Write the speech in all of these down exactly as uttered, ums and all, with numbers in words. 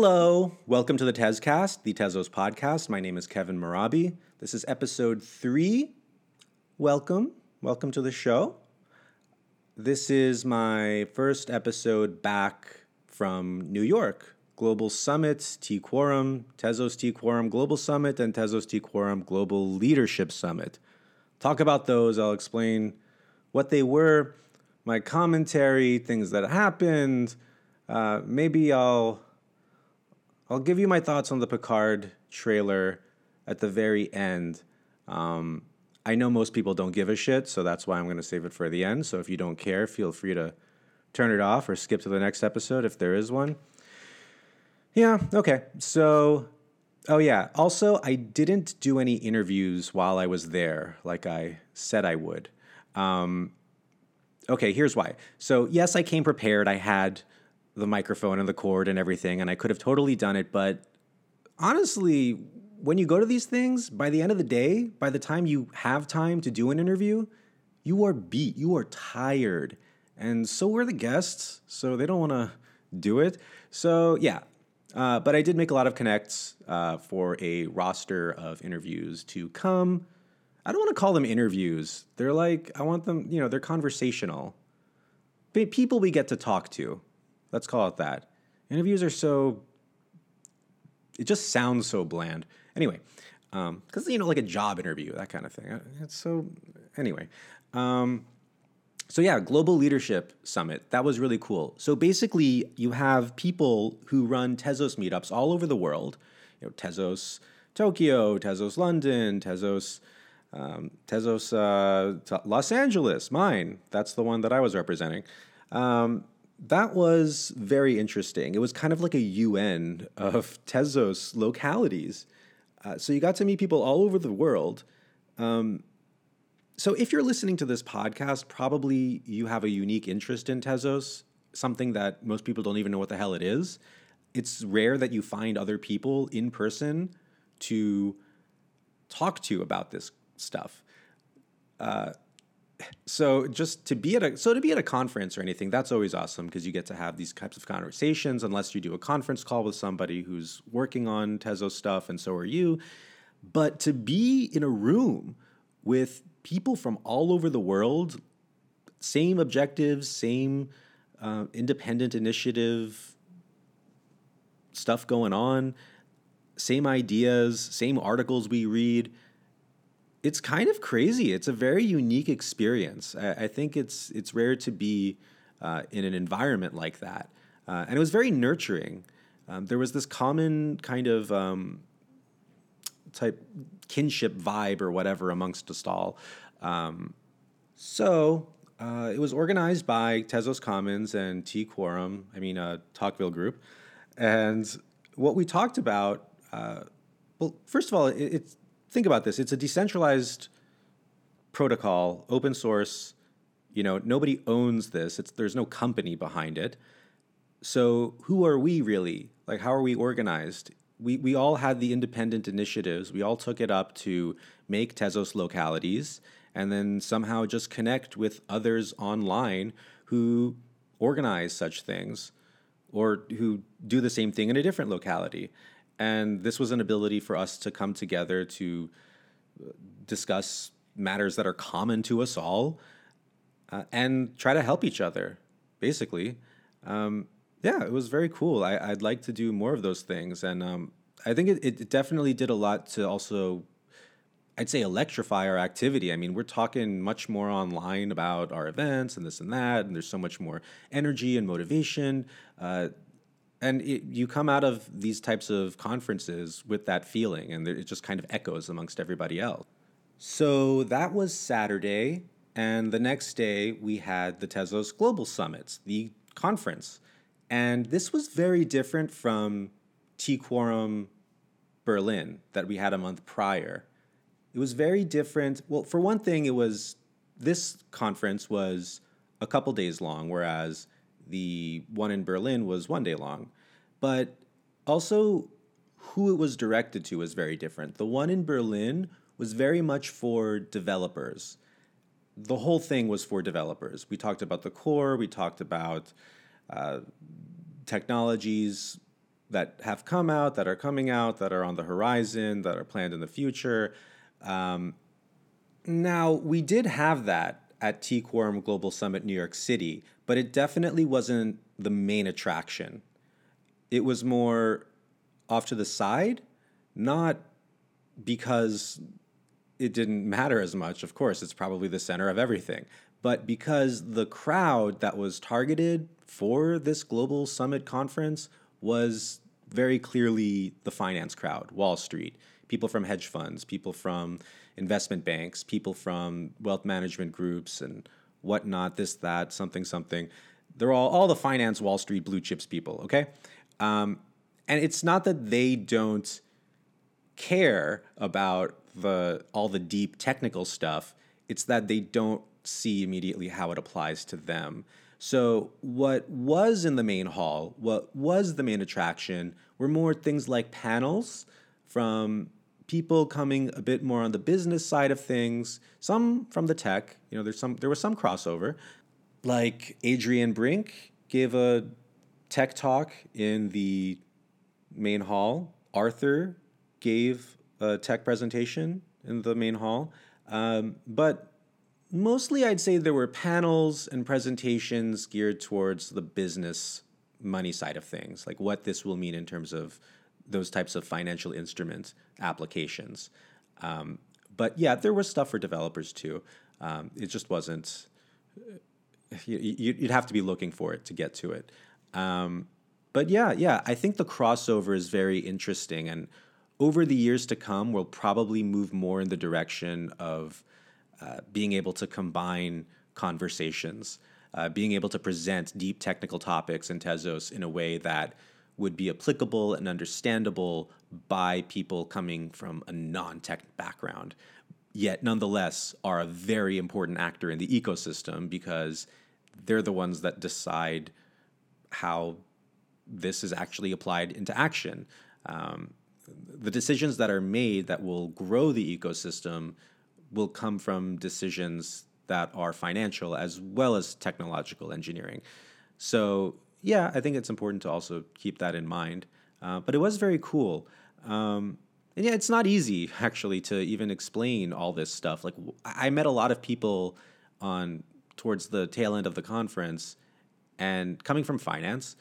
Hello, welcome to the TezCast, the Tezos podcast. My name is Kevin Mirabi. This is episode three. Welcome, welcome to the show. This is my first episode back from New York. Global Summits, T-Quorum, Tezos T-Quorum Global Summit, and Tezos T-Quorum Global Leadership Summit. Talk about those. I'll explain what they were, my commentary, things that happened. Uh, maybe I'll I'll give you my thoughts on the Picard trailer at the very end. Um, I know most people don't give a shit, so that's why I'm going to save it for the end. So if you don't care, feel free to turn it off or skip to the next episode if there is one. Yeah, okay. So, oh yeah. Also, I didn't do any interviews while I was there, like I said I would. Um, okay, here's why. So, yes, I came prepared. I had the microphone and the cord and everything, and I could have totally done it, but honestly, when you go to these things, by the end of the day, by the time you have time to do an interview, you are beat. You are tired. And so were the guests, so they don't want to do it. So, yeah. Uh, but I did make a lot of connects uh, for a roster of interviews to come. I don't want to call them interviews. They're like, I want them, you know, they're conversational. People we get to talk to. Let's call it that. Interviews are so, it just sounds so bland. Anyway, um, because, you know, like a job interview, that kind of thing. It's so, anyway. Um, so yeah, Global Leadership Summit. That was really cool. So basically, you have people who run Tezos meetups all over the world. You know, Tezos Tokyo, Tezos London, Tezos um, Tezos uh, t- Los Angeles, mine. That's the one that I was representing. Um, that was very interesting. It was kind of like a U N of Tezos localities. Uh, so you got to meet people all over the world. Um, So if you're listening to this podcast, probably you have a unique interest in Tezos, something that most people don't even know what the hell it is. It's rare that you find other people in person to talk to about this stuff. Uh, so just to be at a so to be at a conference or anything, that's always awesome because you get to have these types of conversations unless you do a conference call with somebody who's working on Tezos stuff, and so are you. But to be in a room with people from all over the world, same objectives, same uh, independent initiative stuff going on, same ideas, same articles we read. It's kind of crazy. It's a very unique experience. I, I think it's it's rare to be uh, in an environment like that. Uh, and it was very nurturing. Um, there was this common kind of Um, type kinship vibe or whatever amongst us all. Um, so uh, it was organized by Tezos Commons and T-Quorum, I mean, uh, Tocqueville Group. And what we talked about, uh, well, first of all, it, it's, think about this. It's a decentralized protocol, open source. You know, nobody owns this. It's, there's no company behind it. So who are we really? Like, how are we organized? We we all had the independent initiatives. We all took it up to make Tezos localities and then somehow just connect with others online who organize such things or who do the same thing in a different locality. And this was an ability for us to come together to discuss matters that are common to us all uh, and try to help each other, basically. Um, Yeah, it was very cool. I, I'd like to do more of those things. And um, I think it, it definitely did a lot to also, I'd say, electrify our activity. I mean, we're talking much more online about our events and this and that, and there's so much more energy and motivation. Uh, and it, you come out of these types of conferences with that feeling, and it just kind of echoes amongst everybody else. So that was Saturday. And the next day, we had the Tezos Global Summits, the conference. And this was very different from T-Quorum Berlin that we had a month prior. It was very different. Well, for one thing, it was this conference was a couple days long, whereas the one in Berlin was one day long. But also who it was directed to was very different. The one in Berlin was very much for developers. The whole thing was for developers. We talked about the core. We talked about Uh, technologies, that have come out, that are coming out, that are on the horizon, that are planned in the future. Um, now, we did have that at T-Quorum Global Summit New York City, but it definitely wasn't the main attraction. It was more off to the side, not because it didn't matter as much. Of course, it's probably the center of everything. But because the crowd that was targeted for this Global Summit conference was very clearly the finance crowd, Wall Street, people from hedge funds, people from investment banks, people from wealth management groups and whatnot, this, that, something, something. They're all, all the finance, Wall Street, blue chips people, okay? Um, and it's not that they don't care about the all the deep technical stuff. It's that they don't see immediately how it applies to them. So what was in the main hall, what was the main attraction, were more things like panels from people coming a bit more on the business side of things, some from the tech. You know, there's some there was some crossover. Like Adrian Brink gave a tech talk in the main hall. Arthur gave a tech presentation in the main hall. Um, but mostly I'd say there were panels and presentations geared towards the business money side of things, like what this will mean in terms of those types of financial instrument applications. Um, but yeah, there was stuff for developers too. Um, it just wasn't, you, you'd have to be looking for it to get to it. Um, but yeah, yeah, I think the crossover is very interesting. And over the years to come, we'll probably move more in the direction of uh, being able to combine conversations, uh, being able to present deep technical topics in Tezos in a way that would be applicable and understandable by people coming from a non-tech background, yet nonetheless are a very important actor in the ecosystem because they're the ones that decide how this is actually applied into action. Um, the decisions that are made that will grow the ecosystem will come from decisions that are financial as well as technological engineering. So yeah, I think it's important to also keep that in mind. Uh, but it was very cool. Um, and yeah, it's not easy actually to even explain all this stuff. Like I met a lot of people on towards the tail end of the conference and coming from finance,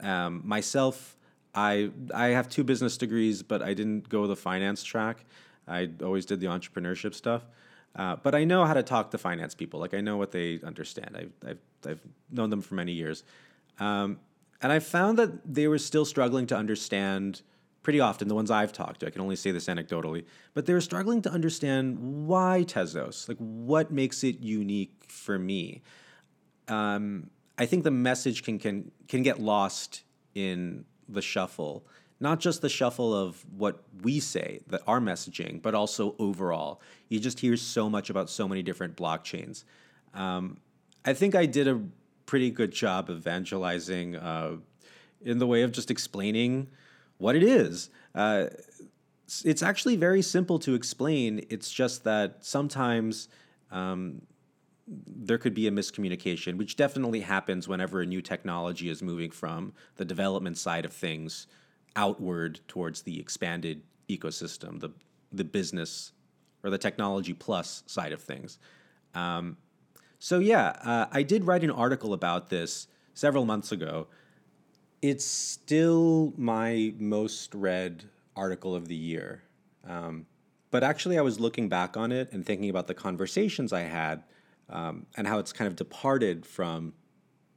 um, myself, I I have two business degrees, but I didn't go the finance track. I always did the entrepreneurship stuff. Uh, but I know how to talk to finance people. Like I know what they understand. I've, I've, I've known them for many years. Um, and I found that they were still struggling to understand pretty often, the ones I've talked to, I can only say this anecdotally, but they were struggling to understand why Tezos, like what makes it unique for me. Um, I think the message can, can, can get lost in the shuffle, not just the shuffle of what we say, that our messaging, but also overall. You just hear so much about so many different blockchains. Um, I think I did a pretty good job evangelizing uh, in the way of just explaining what it is. Uh, it's actually very simple to explain. It's just that sometimes um, there could be a miscommunication, which definitely happens whenever a new technology is moving from the development side of things outward towards the expanded ecosystem, the the business or the technology plus side of things. Um, So yeah, uh, I did write an article about this several months ago. It's still my most read article of the year. Um, but actually I was looking back on it and thinking about the conversations I had um, and how it's kind of departed from,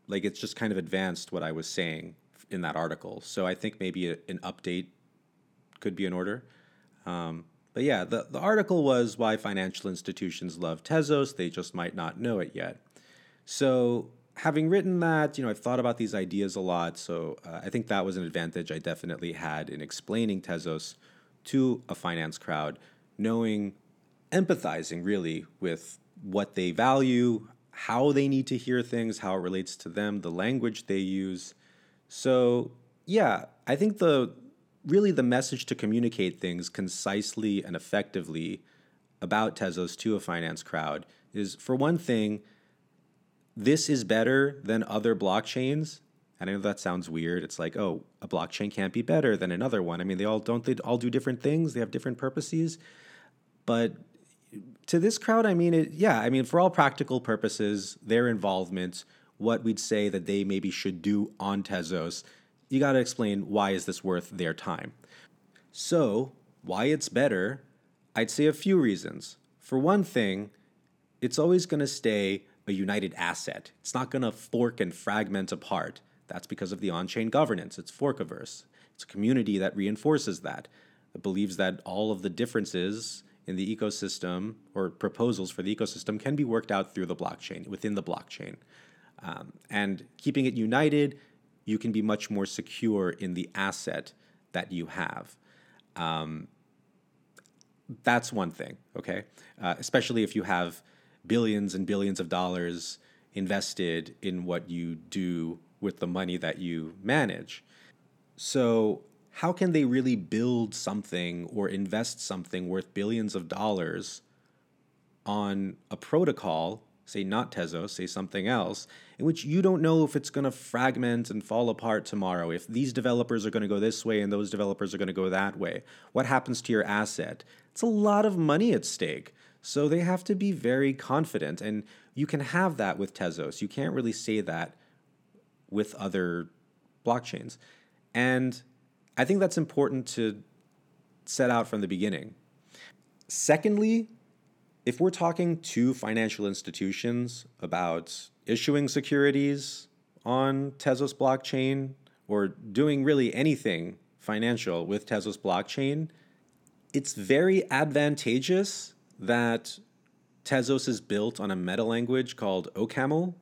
like it's just kind of advanced what I was saying in that article. So I think maybe a, an update could be in order. Um, But yeah, the, the article was Why Financial Institutions Love Tezos, They Just Might Not Know It Yet. So having written that, you know, I've thought about these ideas a lot. So uh, I think that was an advantage I definitely had in explaining Tezos to a finance crowd, knowing, empathizing really with what they value, how they need to hear things, how it relates to them, the language they use. So yeah, I think the really the message to communicate things concisely and effectively about Tezos to a finance crowd is, for one thing, this is better than other blockchains And I know that sounds weird. It's like, oh, a blockchain can't be better than another one. I mean, they all don't, they all do different things. They have different purposes. But to this crowd, I mean, it, yeah, I mean, for all practical purposes, their involvement, what we'd say that they maybe should do on Tezos, you got to explain why is this worth their time. So why it's better, I'd say a few reasons. For one thing, it's always going to stay a united asset. It's not going to fork and fragment apart. That's because of the on-chain governance. It's forkiverse. It's a community that reinforces that. It believes that all of the differences in the ecosystem or proposals for the ecosystem can be worked out through the blockchain, within the blockchain. Um, and keeping it united, you can be much more secure in the asset that you have. Um, that's one thing, okay? Uh, especially if you have billions and billions of dollars invested in what you do with the money that you manage. So how can they really build something or invest something worth billions of dollars on a protocol, say not Tezos, say something else, in which you don't know if it's going to fragment and fall apart tomorrow, if these developers are going to go this way and those developers are going to go that way? What happens to your asset? It's a lot of money at stake. So they have to be very confident, and you can have that with Tezos. You can't really say that with other blockchains. And I think that's important to set out from the beginning. Secondly, if we're talking to financial institutions about issuing securities on Tezos blockchain or doing really anything financial with Tezos blockchain, it's very advantageous that Tezos is built on a meta language called OCaml.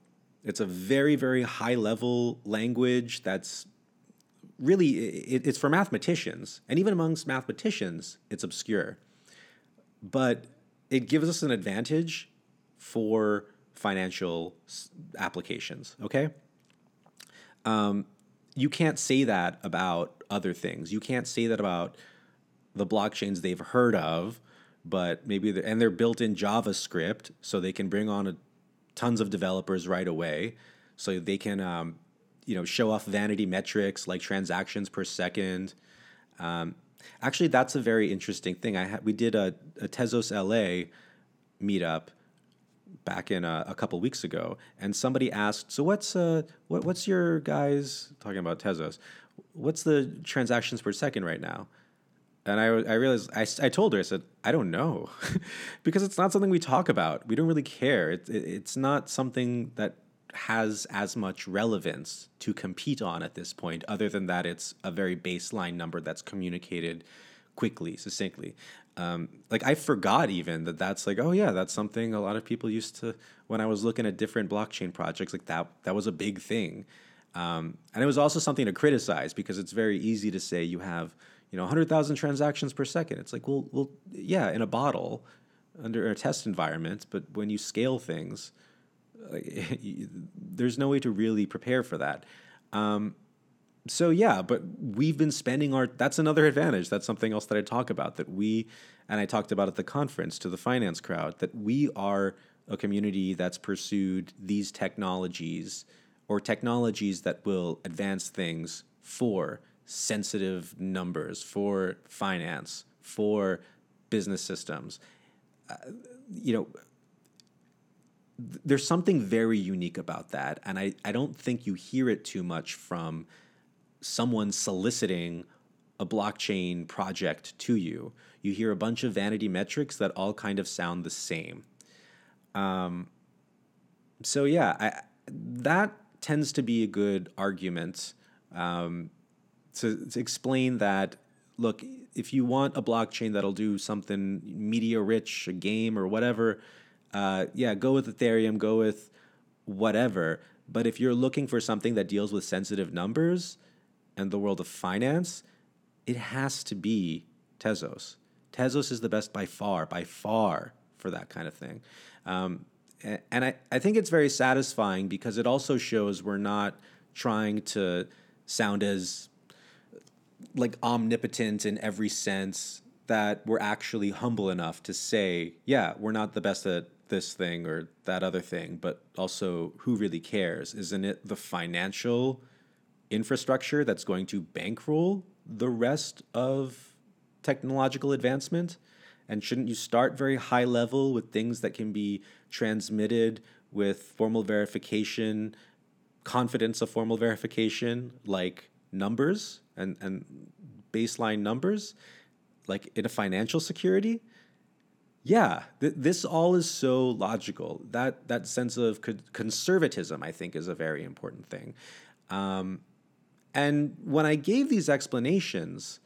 It's a very, very high-level language that's really, it, it's for mathematicians. And even amongst mathematicians, it's obscure. But it gives us an advantage for financial applications, okay? Um, you can't say that about other things. You can't say that about the blockchains they've heard of, but maybe, they're, and they're built in JavaScript, so they can bring on a tons of developers right away, so they can, um, you know, show off vanity metrics like transactions per second. Um, actually, that's a very interesting thing. I ha- we did a, a Tezos L A meetup back in a, a couple weeks ago, and somebody asked, "So what's uh what, what's your guys talking about Tezos? What's the transactions per second right now?" And I, I realized, I, I told her, I said, I don't know, because it's not something we talk about. We don't really care. It, it, it's not something that has as much relevance to compete on at this point, other than that it's a very baseline number that's communicated quickly, succinctly. Um, like, I forgot even that that's like, oh, yeah, that's something a lot of people used to, when I was looking at different blockchain projects, like that, that was a big thing. Um, and it was also something to criticize, because it's very easy to say you have, you know, one hundred thousand transactions per second. It's like, well, well, yeah, in a bottle under a test environment. But when you scale things, like, there's no way to really prepare for that. Um, so, yeah, but we've been spending our – that's another advantage. That's something else that I talk about that we – and I talked about at the conference to the finance crowd, that we are a community that's pursued these technologies or technologies that will advance things for – sensitive numbers, for finance, for business systems. Uh, you know, th- there's something very unique about that. And I, I don't think you hear it too much from someone soliciting a blockchain project to you. You hear a bunch of vanity metrics that all kind of sound the same. Um, so yeah, I, that tends to be a good argument. Um, To, to explain that, look, if you want a blockchain that'll do something media-rich, a game or whatever, uh, yeah, go with Ethereum, go with whatever. But if you're looking for something that deals with sensitive numbers and the world of finance, it has to be Tezos. Tezos is the best by far, by far for that kind of thing. Um, and and I, I think it's very satisfying, because it also shows we're not trying to sound as like omnipotent in every sense, that we're actually humble enough to say, yeah, we're not the best at this thing or that other thing, but also who really cares? Isn't it the financial infrastructure that's going to bankroll the rest of technological advancement? And shouldn't you start very high level with things that can be transmitted with formal verification, confidence of formal verification, like numbers and, and baseline numbers, like in a financial security? Yeah, th- this all is so logical. That that sense of co- conservatism, I think, is a very important thing. Um, and when I gave these explanations,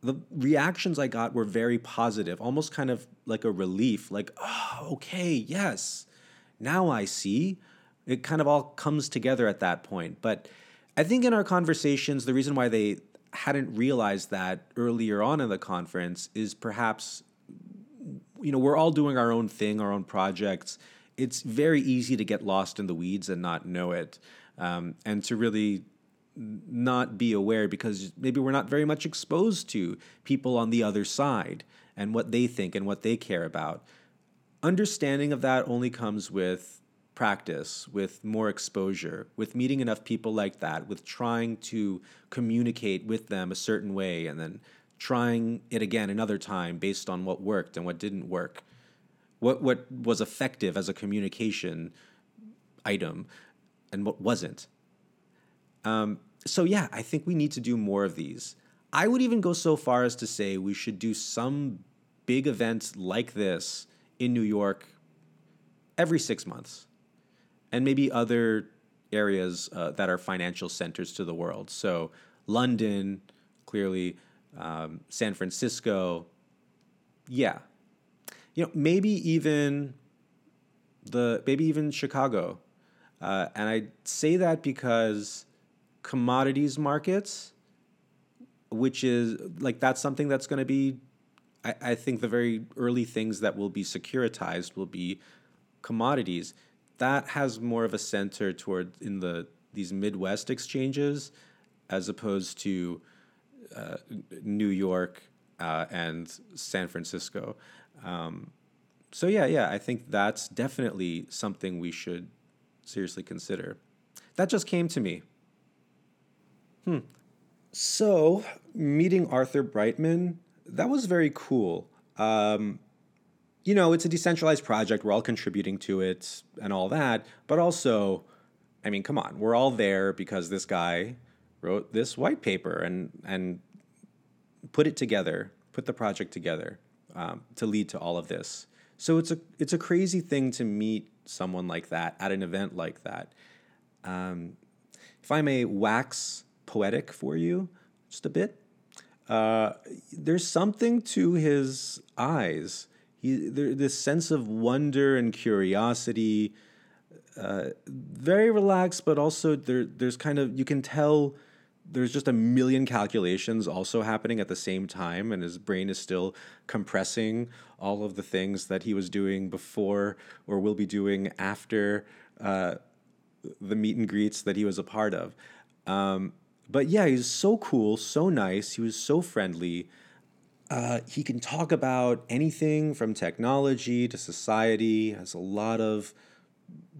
the reactions I got were very positive, almost kind of like a relief, like, oh, okay, yes, now I see. It kind of all comes together at that point. But I think in our conversations, the reason why they hadn't realized that earlier on in the conference is perhaps, you know, we're all doing our own thing, our own projects. It's very easy to get lost in the weeds and not know it, um, and to really not be aware, because maybe we're not very much exposed to people on the other side and what they think and what they care about. Understanding of that only comes with practice, with more exposure, with meeting enough people like that, with trying to communicate with them a certain way and then trying it again another time based on what worked and what didn't work, what what was effective as a communication item and what wasn't. Um, so yeah, I think we need to do more of these. I would even go so far as to say we should do some big event like this in New York every six months and maybe other areas uh, that are financial centers to the world. So London, clearly, Um, San Francisco, yeah, you know, maybe even the maybe even Chicago, uh, and I say that because commodities markets, which is like that's something that's going to be, I, I think the very early things that will be securitized will be commodities. That has more of a center toward in the these Midwest exchanges as opposed to Uh, New York uh, and San Francisco. Um, so yeah, yeah, I think that's definitely something we should seriously consider. That just came to me. Hmm. So meeting Arthur Breitman, that was very cool. Um, you know, it's a decentralized project. We're all contributing to it and all that. But also, I mean, come on, we're all there because this guy wrote this white paper and and put it together, put the project together um, to lead to all of this. So it's a it's a crazy thing to meet someone like that at an event like that. Um, if I may wax poetic for you just a bit, uh, there's something to his eyes. He there, this sense of wonder and curiosity, uh, very relaxed, but also there there's kind of you can tell. There's just a million calculations also happening at the same time, and his brain is still compressing all of the things that he was doing before or will be doing after uh, the meet and greets that he was a part of. Um, but yeah, he was so cool, so nice. He was so friendly. Uh, he can talk about anything from technology to society, has a lot of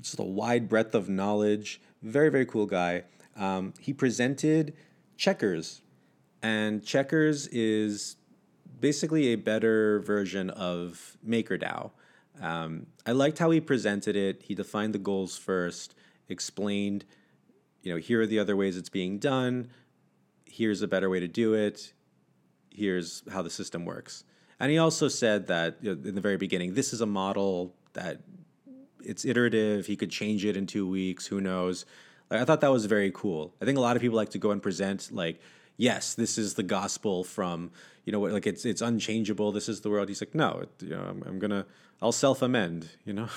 just a wide breadth of knowledge. Very, very cool guy. Um, he presented Checkers, and Checkers is basically a better version of MakerDAO. Um, I liked how he presented it. He defined the goals first, explained, you know, here are the other ways it's being done. Here's a better way to do it. Here's how the system works. And he also said that, you know, in the very beginning, this is a model that it's iterative. He could change it in two weeks. Who knows? I thought that was very cool. I think a lot of people like to go and present like, yes, this is the gospel from, you know, like it's it's unchangeable. This is the world. He's like, no, it, you know, I'm, I'm gonna, I'll self amend, you know.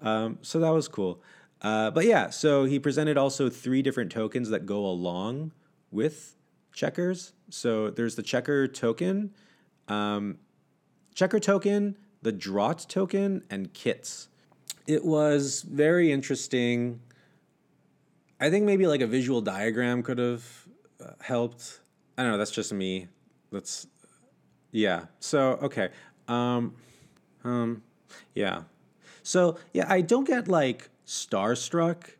Um, so that was cool. Uh, but yeah, so he presented also three different tokens that go along with Checkers. So there's the Checker token, um, Checker token, the Draught token, and Kits. It was very interesting. I think maybe like a visual diagram could have uh, helped. I don't know. That's just me. That's yeah. So, okay. Um, um, yeah. So yeah, I don't get like starstruck,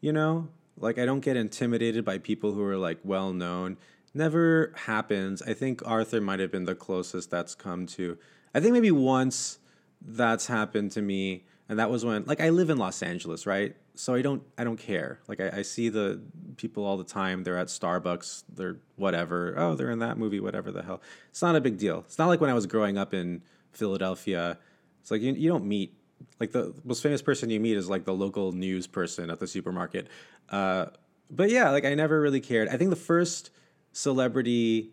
you know, Like, I don't get intimidated by people who are, like, well-known. Never happens. I think Arthur might have been the closest that's come to. I think maybe once that's happened to me, and that was when, like, I live in Los Angeles, right? So I don't I don't care. Like, I, I see the people all the time. They're at Starbucks. They're whatever. Oh, they're in that movie, whatever the hell. It's not a big deal. It's not like when I was growing up in Philadelphia. It's like you, you don't meet. Like, the most famous person you meet is, like, the local news person at the supermarket. Uh, but, yeah, like, I never really cared. I think the first celebrity,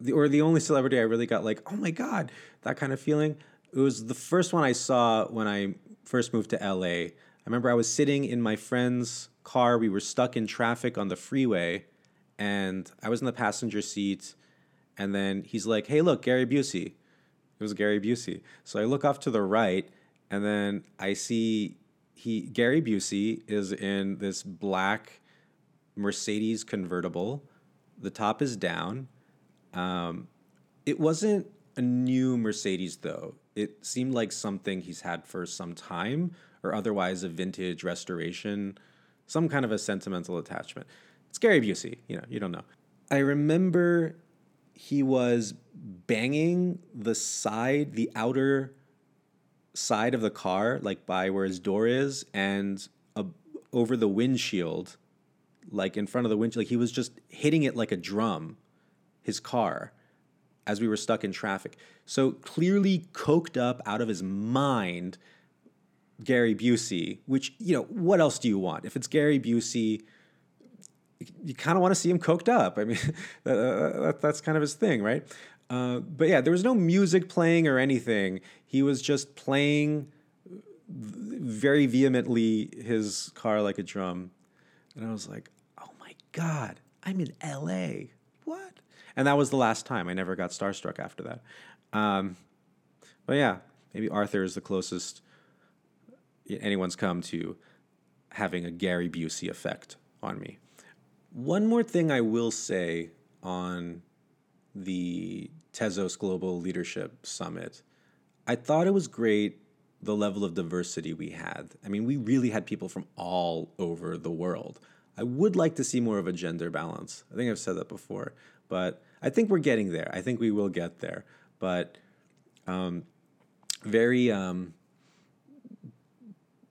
the, or the only celebrity I really got, like, oh, my God, that kind of feeling, it was the first one I saw when I first moved to L A. I remember I was sitting in my friend's car. We were stuck in traffic on the freeway, and I was in the passenger seat, and then he's like, hey, look, Gary Busey. It was Gary Busey. So I look off to the right, and then I see he Gary Busey is in this black Mercedes convertible. The top is down. Um, it wasn't a new Mercedes, though. It seemed like something he's had for some time, or otherwise a vintage restoration, some kind of a sentimental attachment. It's Gary Busey. You know, you don't know. I remember he was banging the side, the outer side of the car, like by where his door is, and a, over the windshield, like in front of the windshield, like he was just hitting it like a drum, his car, as we were stuck in traffic. So clearly coked up out of his mind, Gary Busey, which, you know, what else do you want? If it's Gary Busey, you kind of want to see him coked up. I mean, that, that's kind of his thing, right? Uh, but yeah, there was no music playing or anything. He was just playing very vehemently his car like a drum. And I was like, oh my God, I'm in L A. What? And that was the last time. I never got starstruck after that. Um, but yeah, maybe Arthur is the closest anyone's come to having a Gary Busey effect on me. One more thing I will say on the Tezos Global Leadership Summit. I thought it was great, the level of diversity we had. I mean, we really had people from all over the world. I would like to see more of a gender balance. I think I've said that before, but I think we're getting there. I think we will get there. But um, very, um,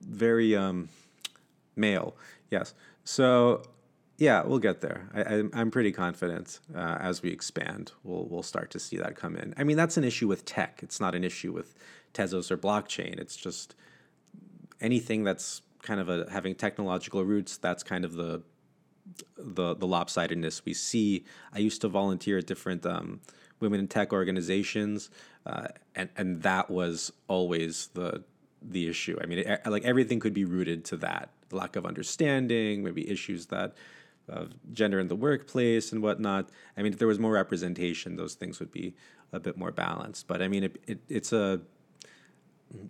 very um, male, yes. So... yeah, we'll get there. I, I'm pretty confident uh, as we expand, we'll we'll start to see that come in. I mean, that's an issue with tech. It's not an issue with Tezos or blockchain. It's just anything that's kind of a, having technological roots, that's kind of the the the lopsidedness we see. I used to volunteer at different um, women in tech organizations, uh, and and that was always the the issue. I mean, it, like everything could be rooted to that lack of understanding, maybe issues that. Of gender in the workplace and whatnot. I mean, if there was more representation, those things would be a bit more balanced. But I mean, it, it, it's a,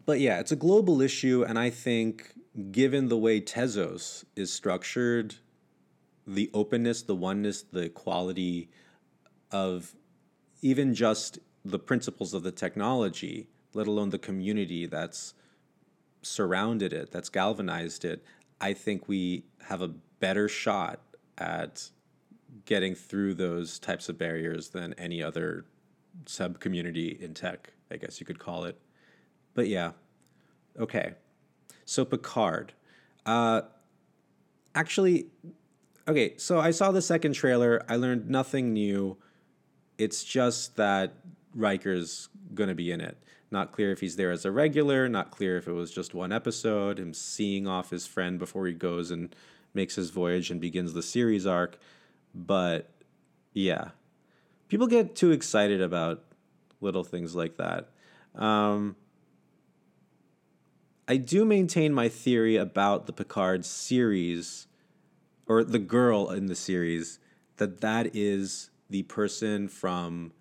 but yeah, it's a global issue. And I think given the way Tezos is structured, the openness, the oneness, the equality of even just the principles of the technology, let alone the community that's surrounded it, that's galvanized it, I think we have a better shot at getting through those types of barriers than any other sub-community in tech, I guess you could call it. But yeah, okay. So Picard. Uh, actually, okay, so I saw the second trailer. I learned nothing new. It's just that Riker's going to be in it. Not clear if he's there as a regular, not clear if it was just one episode, him seeing off his friend before he goes and makes his voyage and begins the series arc. But yeah, people get too excited about little things like that. Um, I do maintain my theory about the Picard series, or the girl in the series, that that is the person from...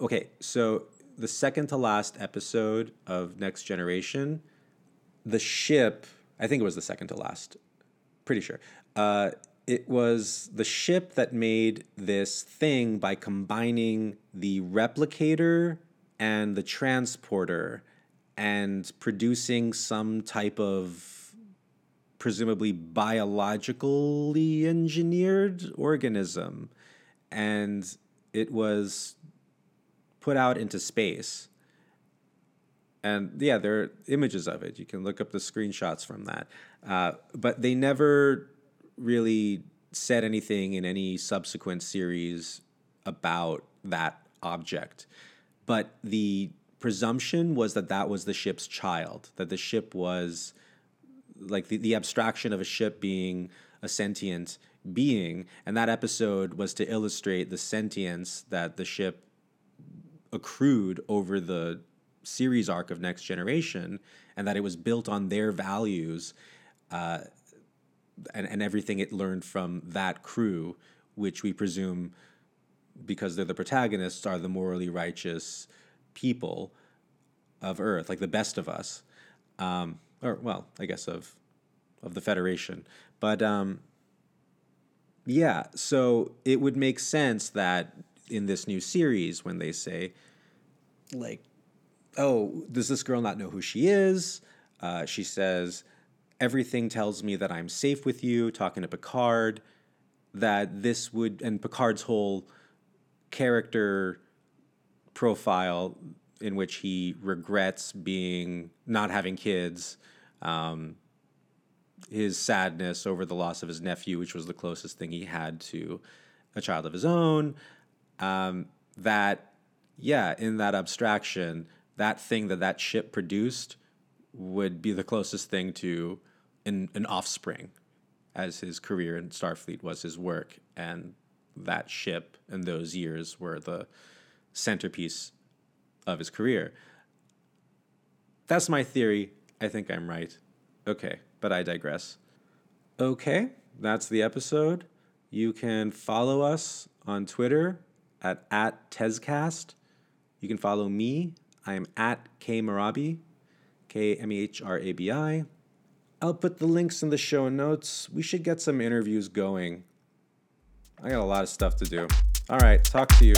Okay, so the second to last episode of Next Generation, the ship, I think it was the second to last Pretty sure. Uh, it was the ship that made this thing by combining the replicator and the transporter and producing some type of presumably biologically engineered organism, and it was put out into space. And yeah, there are images of it. You can look up the screenshots from that. Uh, but they never really said anything in any subsequent series about that object. But the presumption was that that was the ship's child, that the ship was like the, the abstraction of a ship being a sentient being. And that episode was to illustrate the sentience that the ship accrued over the series arc of Next Generation, and that it was built on their values uh, and, and everything it learned from that crew, which we presume, because they're the protagonists, are the morally righteous people of Earth, like the best of us, um, or, well, I guess of of the Federation. But, um, yeah, so it would make sense that in this new series, when they say, like, oh, does this girl not know who she is? Uh, she says, everything tells me that I'm safe with you, talking to Picard, that this would, and Picard's whole character profile in which he regrets being, not having kids, um, his sadness over the loss of his nephew, which was the closest thing he had to a child of his own, um, that, yeah, in that abstraction, that thing that that ship produced would be the closest thing to an, an offspring, as his career in Starfleet was his work. And that ship and those years were the centerpiece of his career. That's my theory. I think I'm right. Okay, but I digress. Okay, that's the episode. You can follow us on Twitter at, at TezCast. You can follow me. I am at K Mirabi, K M E H R A B I. I'll put the links in the show notes. We should get some interviews going. I got a lot of stuff to do. All right, talk to you.